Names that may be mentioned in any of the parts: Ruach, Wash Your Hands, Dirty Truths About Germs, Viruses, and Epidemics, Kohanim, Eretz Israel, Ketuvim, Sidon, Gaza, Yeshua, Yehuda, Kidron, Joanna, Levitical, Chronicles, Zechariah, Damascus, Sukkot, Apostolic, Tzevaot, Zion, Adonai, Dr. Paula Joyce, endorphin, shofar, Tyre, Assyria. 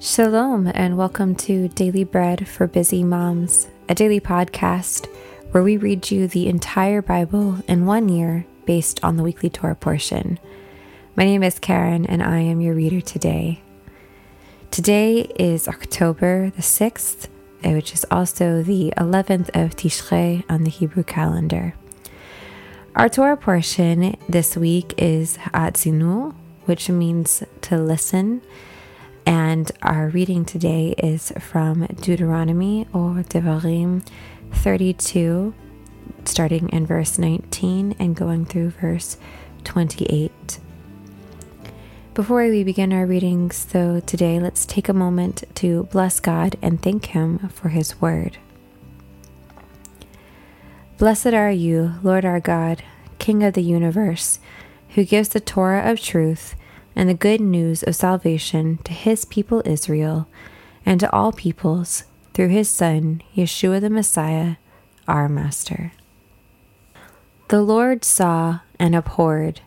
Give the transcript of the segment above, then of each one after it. Shalom and welcome to Daily Bread for Busy Moms, a daily podcast where we read you the entire Bible in one year based on the weekly Torah portion. My name is Karen and I am your reader today. Today is October the 6th, which is also the 11th of Tishrei on the Hebrew calendar. Our Torah portion this week is Ha'atzinu, which means to listen. And our reading today is from Deuteronomy or Devarim 32, starting in verse 19 and going through verse 28. Before we begin our readings, though, today let's take a moment to bless God and thank Him for His Word. Blessed are you, Lord our God, King of the universe, who gives the Torah of truth and the good news of salvation to His people Israel and to all peoples through His Son, Yeshua the Messiah, our Master. The Lord saw and abhorred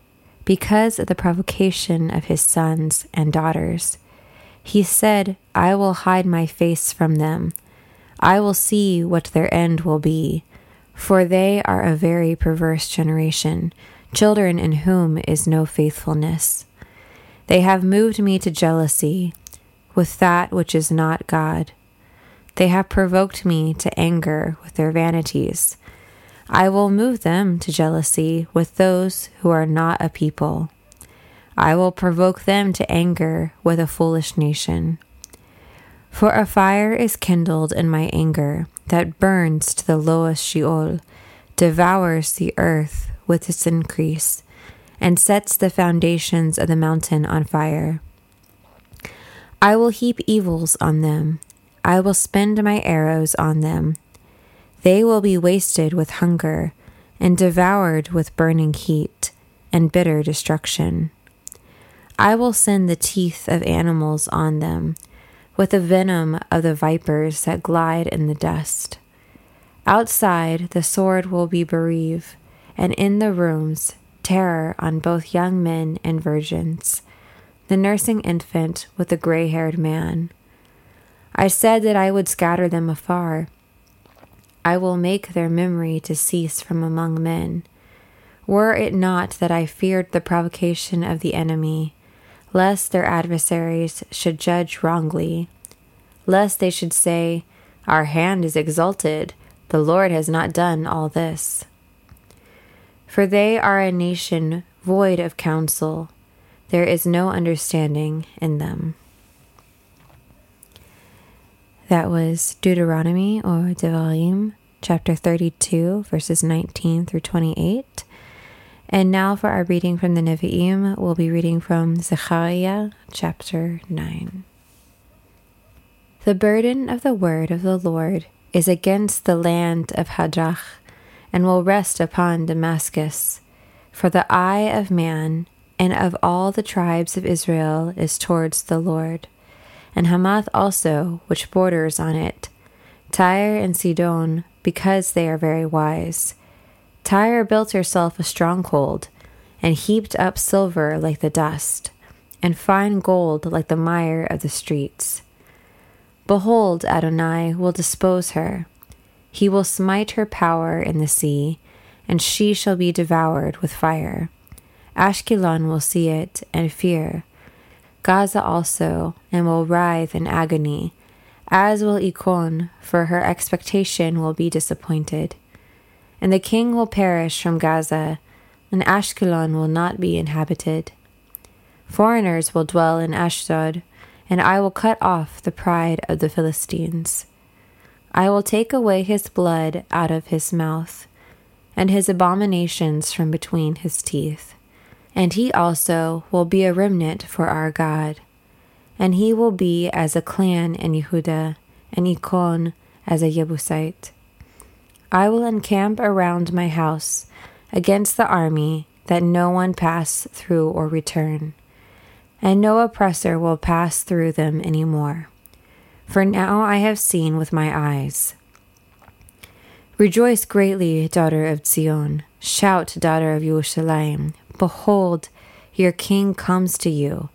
because of the provocation of His sons and daughters. He said, I will hide my face from them. I will see what their end will be, for they are a very perverse generation, children in whom is no faithfulness. They have moved me to jealousy with that which is not God. They have provoked me to anger with their vanities. I will move them to jealousy with those who are not a people. I will provoke them to anger with a foolish nation. For a fire is kindled in my anger that burns to the lowest Sheol, devours the earth with its increase, and sets the foundations of the mountain on fire. I will heap evils on them. I will spend my arrows on them. They will be wasted with hunger, and devoured with burning heat, and bitter destruction. I will send the teeth of animals on them, with the venom of the vipers that glide in the dust. Outside the sword will be bereaved, and in the rooms terror on both young men and virgins, the nursing infant with the gray-haired man. I said that I would scatter them afar. I will make their memory to cease from among men. Were it not that I feared the provocation of the enemy, lest their adversaries should judge wrongly, lest they should say, Our hand is exalted, the Lord has not done all this. For they are a nation void of counsel. There is no understanding in them. That was Deuteronomy or Devarim, chapter 32, verses 19 through 28. And now for our reading from the Nevi'im, we'll be reading from Zechariah, chapter 9. The burden of the word of the Lord is against the land of Hadrach, and will rest upon Damascus. For the eye of man and of all the tribes of Israel is towards the Lord, and Hamath also, which borders on it, Tyre and Sidon, because they are very wise. Tyre built herself a stronghold, and heaped up silver like the dust, and fine gold like the mire of the streets. Behold, Adonai will dispose her. He will smite her power in the sea, and she shall be devoured with fire. Ashkelon will see it and fear, Gaza also, and will writhe in agony, as will Ikon, for her expectation will be disappointed. And the king will perish from Gaza, and Ashkelon will not be inhabited. Foreigners will dwell in Ashdod, and I will cut off the pride of the Philistines. I will take away his blood out of his mouth, and his abominations from between his teeth. And he also will be a remnant for our God. And he will be as a clan in Yehuda, and Ikon as a Yebusite. I will encamp around my house against the army, that no one pass through or return. And no oppressor will pass through them any more. For now I have seen with my eyes. Rejoice greatly, daughter of Zion. Shout, daughter of Yerushalayim. Behold, your king comes to you.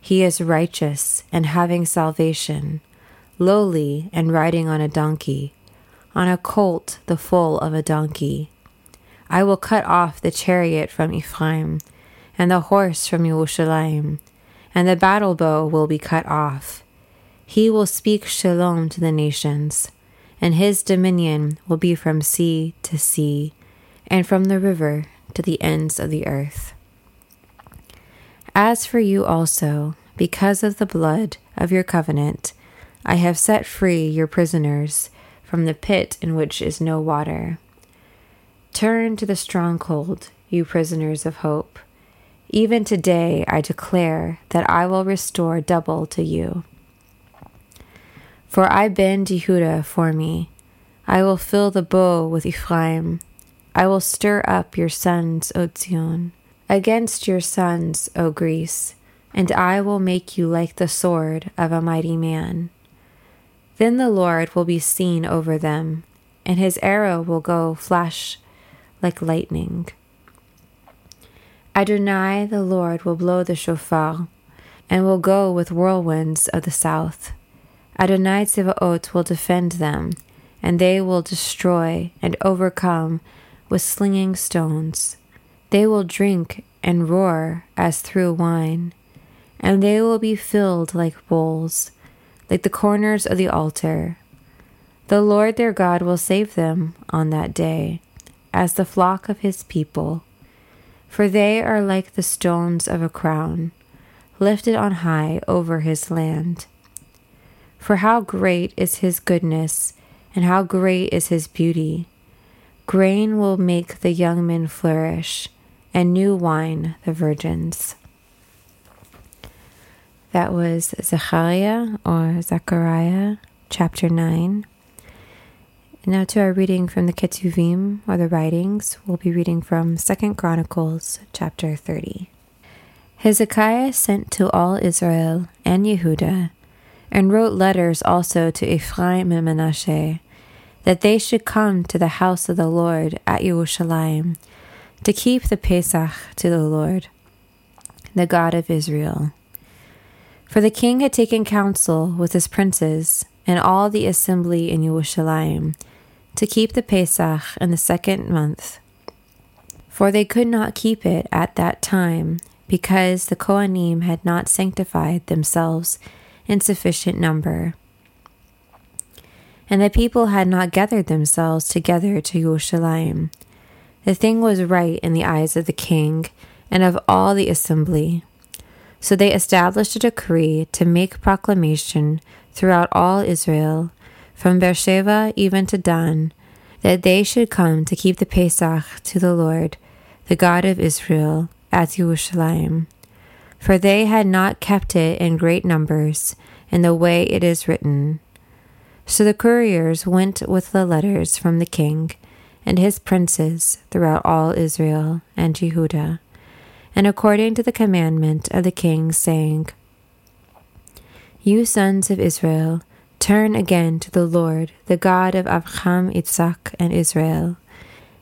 He is righteous and having salvation, lowly and riding on a donkey, on a colt, the foal of a donkey. I will cut off the chariot from Ephraim, and the horse from Yerushalayim, and the battle bow will be cut off. He will speak shalom to the nations, and his dominion will be from sea to sea, and from the river to the ends of the earth. As for you also, because of the blood of your covenant, I have set free your prisoners from the pit in which is no water. Turn to the stronghold, you prisoners of hope. Even today I declare that I will restore double to you. For I bend Yehuda for me. I will fill the bow with Ephraim. I will stir up your sons, O Zion, against your sons, O Greece, and I will make you like the sword of a mighty man. Then the Lord will be seen over them, and his arrow will go flash like lightning. Adonai the Lord will blow the shofar, and will go with whirlwinds of the south. Adonai Tzevaot will defend them, and they will destroy and overcome with slinging stones. They will drink and roar as through wine, and they will be filled like bowls, like the corners of the altar. The Lord their God will save them on that day, as the flock of his people. For they are like the stones of a crown, lifted on high over his land. For how great is his goodness, and how great is his beauty! Grain will make the young men flourish, and new wine the virgins. That was Zechariah, chapter 9. Now to our reading from the Ketuvim, or the writings. We'll be reading from 2 Chronicles, chapter 30. Hezekiah sent to all Israel and Yehuda, and wrote letters also to Ephraim and Manasseh, that they should come to the house of the Lord at Yerushalayim, to keep the Pesach to the Lord, the God of Israel. For the king had taken counsel with his princes and all the assembly in Yerushalayim, to keep the Pesach in the 2nd month. For they could not keep it at that time, because the Kohanim had not sanctified themselves in sufficient number, and the people had not gathered themselves together to Yerushalayim. The thing was right in the eyes of the king and of all the assembly. So they established a decree to make proclamation throughout all Israel, from Beersheba even to Dan, that they should come to keep the Pesach to the Lord, the God of Israel, at Yerushalayim. For they had not kept it in great numbers, in the way it is written. So the couriers went with the letters from the king and his princes throughout all Israel and Yehuda, and according to the commandment of the king, saying, You sons of Israel, turn again to the Lord, the God of Abraham, Isaac, and Israel,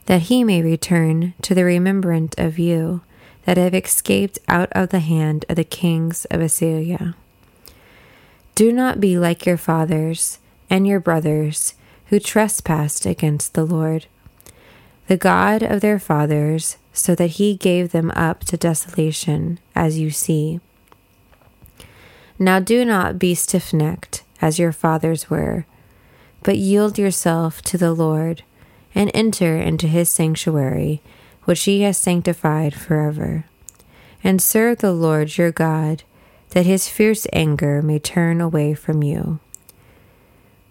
that he may return to the remembrance of you that have escaped out of the hand of the kings of Assyria. Do not be like your fathers and your brothers, who trespassed against the Lord, the God of their fathers, so that he gave them up to desolation, as you see. Now do not be stiff-necked, as your fathers were, but yield yourself to the Lord, and enter into his sanctuary, which he has sanctified forever, and serve the Lord your God, that his fierce anger may turn away from you.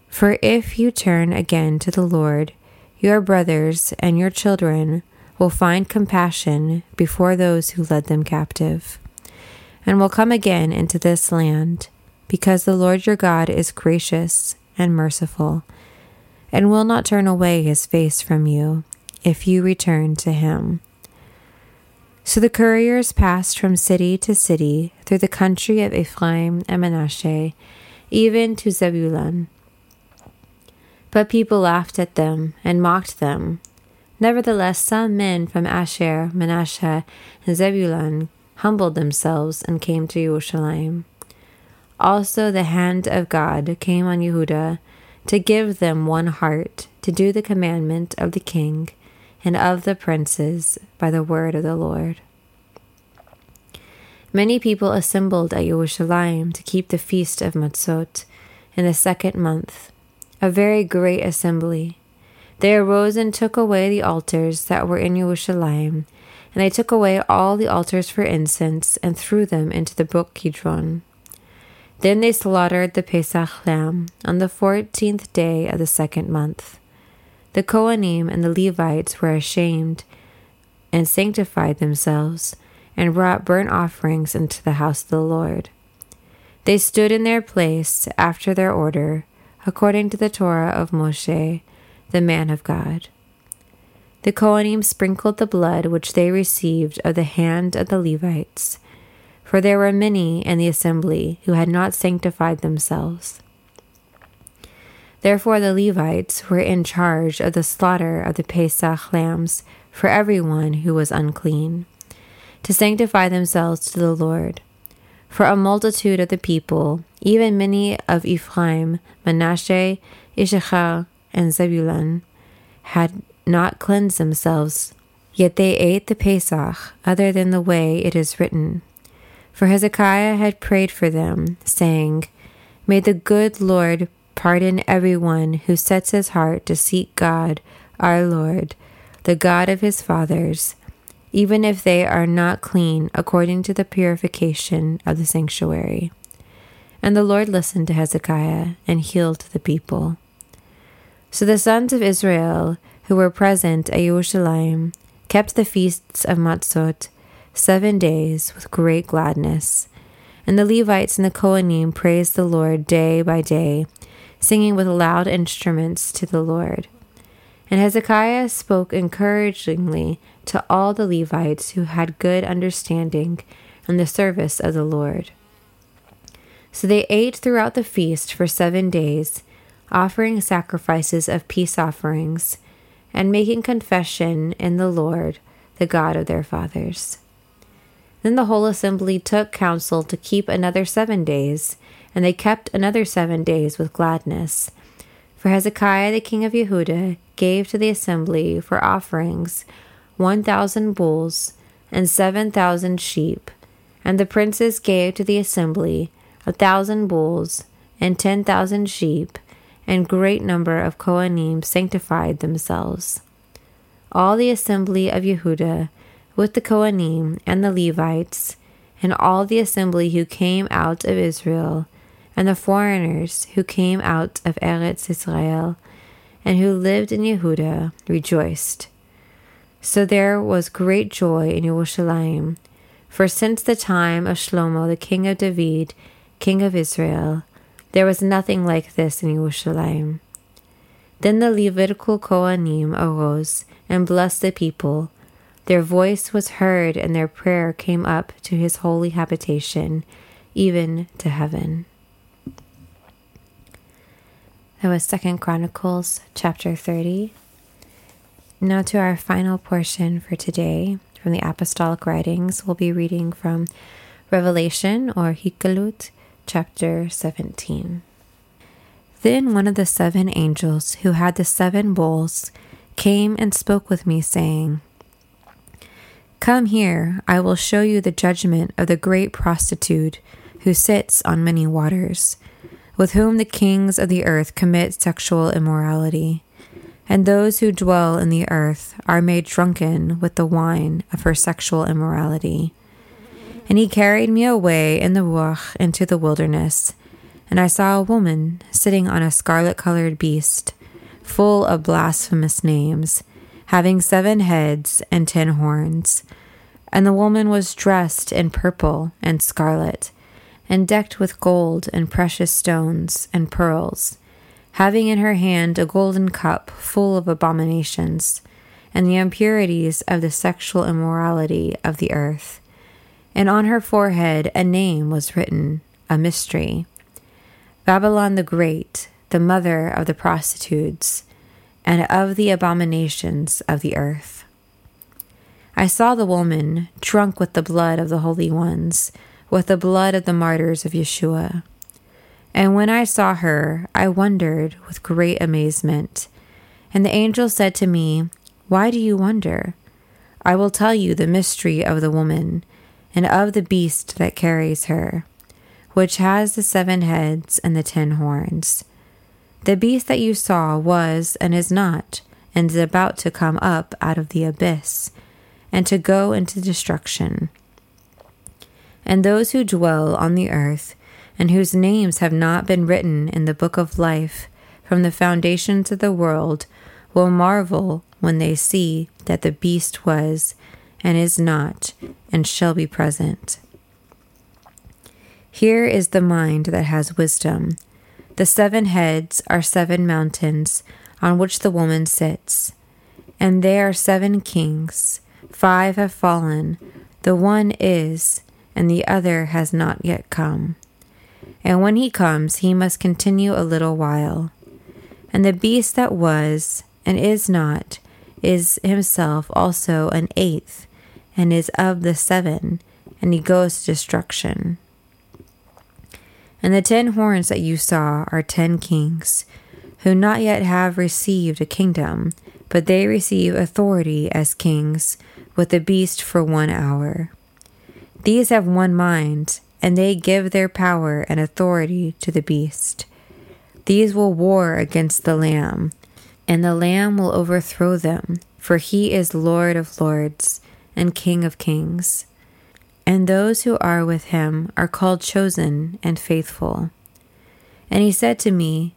For if you turn again to the Lord, your brothers and your children will find compassion before those who led them captive, and will come again into this land, because the Lord your God is gracious and merciful, and will not turn away his face from you, if you return to him. So the couriers passed from city to city through the country of Ephraim and Manasseh, even to Zebulun. But people laughed at them and mocked them. Nevertheless, some men from Asher, Manasseh, and Zebulun humbled themselves and came to Yerushalayim. Also the hand of God came on Yehuda to give them one heart to do the commandment of the king and of the princes by the word of the Lord. Many people assembled at Yerushalayim to keep the feast of Matzot in the second month, a very great assembly. They arose and took away the altars that were in Yerushalayim, and they took away all the altars for incense and threw them into the brook Kidron. Then they slaughtered the Pesach lamb on the 14th day of the second month. The Kohanim and the Levites were ashamed and sanctified themselves and brought burnt offerings into the house of the Lord. They stood in their place after their order, according to the Torah of Moshe, the man of God. The Kohanim sprinkled the blood which they received of the hand of the Levites, for there were many in the assembly who had not sanctified themselves. Therefore the Levites were in charge of the slaughter of the Pesach lambs for everyone who was unclean, to sanctify themselves to the Lord. For a multitude of the people, even many of Ephraim, Manasseh, Issachar, and Zebulun, had not cleansed themselves, yet they ate the Pesach other than the way it is written. For Hezekiah had prayed for them, saying, "May the good Lord pardon everyone who sets his heart to seek God, our Lord, the God of his fathers, even if they are not clean according to the purification of the sanctuary." And the Lord listened to Hezekiah and healed the people. So the sons of Israel who were present at Yerushalayim kept the feasts of Matzot 7 days with great gladness. And the Levites and the Kohanim praised the Lord day by day, singing with loud instruments to the Lord. And Hezekiah spoke encouragingly to all the Levites who had good understanding in the service of the Lord. So they ate throughout the feast for 7 days, offering sacrifices of peace offerings, and making confession in the Lord, the God of their fathers. Then the whole assembly took counsel to keep another 7 days, and they kept another 7 days with gladness. For Hezekiah the king of Yehuda gave to the assembly for offerings 1,000 bulls and 7,000 sheep, and the princes gave to the assembly 1,000 bulls and 10,000 sheep, and great number of Kohanim sanctified themselves. All the assembly of Yehuda, with the Kohanim and the Levites, and all the assembly who came out of Israel, and the foreigners who came out of Eretz Israel, and who lived in Yehuda, rejoiced. So there was great joy in Yerushalayim, for since the time of Shlomo the king of David, king of Israel, there was nothing like this in Yerushalayim. Then the Levitical Kohanim arose and blessed the people. Their voice was heard, and their prayer came up to his holy habitation, even to heaven. That was 2 Chronicles chapter 30. Now to our final portion for today from the Apostolic Writings. We'll be reading from Revelation, or Hikalut, chapter 17. Then one of the 7 angels who had the 7 bowls came and spoke with me, saying, "Come here, I will show you the judgment of the great prostitute who sits on many waters, with whom the kings of the earth commit sexual immorality, and those who dwell in the earth are made drunken with the wine of her sexual immorality." And he carried me away in the Ruach into the wilderness, and I saw a woman sitting on a scarlet-colored beast, full of blasphemous names, having 7 heads and 10 horns. And the woman was dressed in purple and scarlet, and decked with gold and precious stones and pearls, having in her hand a golden cup full of abominations, and the impurities of the sexual immorality of the earth. And on her forehead a name was written, a mystery: Babylon the Great, the mother of the prostitutes, and of the abominations of the earth. I saw the woman drunk with the blood of the holy ones, with the blood of the martyrs of Yeshua. And when I saw her, I wondered with great amazement. And the angel said to me, "Why do you wonder? I will tell you the mystery of the woman, and of the beast that carries her, which has the 7 heads and the 10 horns. The beast that you saw was and is not, and is about to come up out of the abyss, and to go into destruction. And those who dwell on the earth, and whose names have not been written in the book of life from the foundations of the world, will marvel when they see that the beast was and is not, and shall be present." Here is the mind that has wisdom. The 7 heads are 7 mountains on which the woman sits, and they are 7 kings. 5 have fallen, the one is, and the other has not yet come. And when he comes, he must continue a little while. And the beast that was and is not is himself also an 8th, and is of the 7, and he goes to destruction. And the 10 horns that you saw are 10 kings, who not yet have received a kingdom, but they receive authority as kings with the beast for 1 hour. These have one mind, and they give their power and authority to the beast. These will war against the Lamb, and the Lamb will overthrow them, for he is Lord of lords and King of kings. And those who are with him are called chosen and faithful. And he said to me,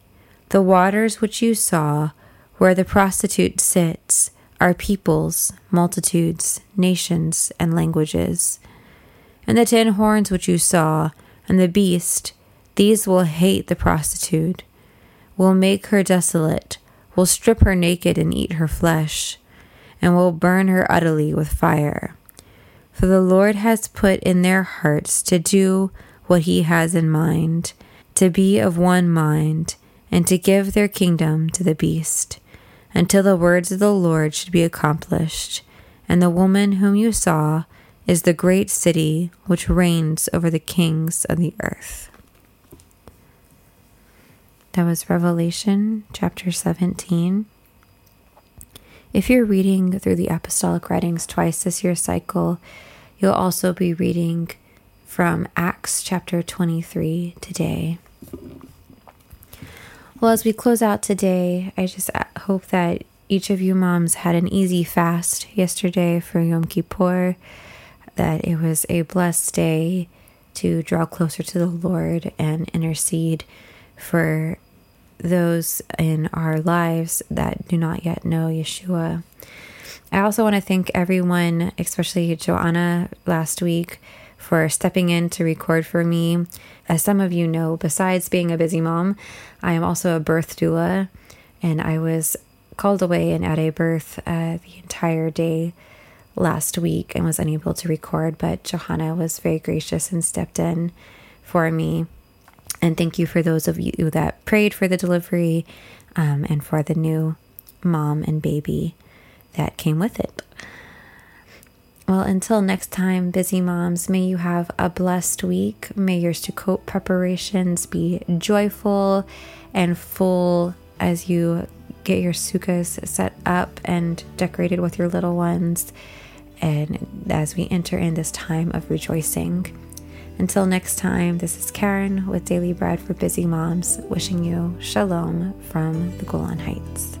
"The waters which you saw, where the prostitute sits, are peoples, multitudes, nations, and languages. And the 10 horns which you saw, and the beast, these will hate the prostitute, will make her desolate, will strip her naked and eat her flesh, and will burn her utterly with fire. For the Lord has put in their hearts to do what he has in mind, to be of one mind, and to give their kingdom to the beast, until the words of the Lord should be accomplished. And the woman whom you saw is the great city which reigns over the kings of the earth." That was Revelation chapter 17. If you're reading through the Apostolic Writings twice this year's cycle, you'll also be reading from Acts chapter 23 today. Well, as we close out today, I just hope that each of you moms had an easy fast yesterday for Yom Kippur, that it was a blessed day to draw closer to the Lord and intercede for those in our lives that do not yet know Yeshua. I also want to thank everyone, especially Joanna last week, for stepping in to record for me. As some of you know, besides being a busy mom, I am also a birth doula, and I was called away and at a birth the entire day last week and was unable to record, but Johanna was very gracious and stepped in for me. And thank you for those of you that prayed for the delivery and for the new mom and baby that came with it. Well, until next time, busy moms, may you have a blessed week. May your Sukkot preparations be joyful and full as you get your sukkahs set up and decorated with your little ones, and as we enter in this time of rejoicing. Until next time, this is Karen with Daily Bread for Busy Moms, wishing you shalom from the Golan Heights.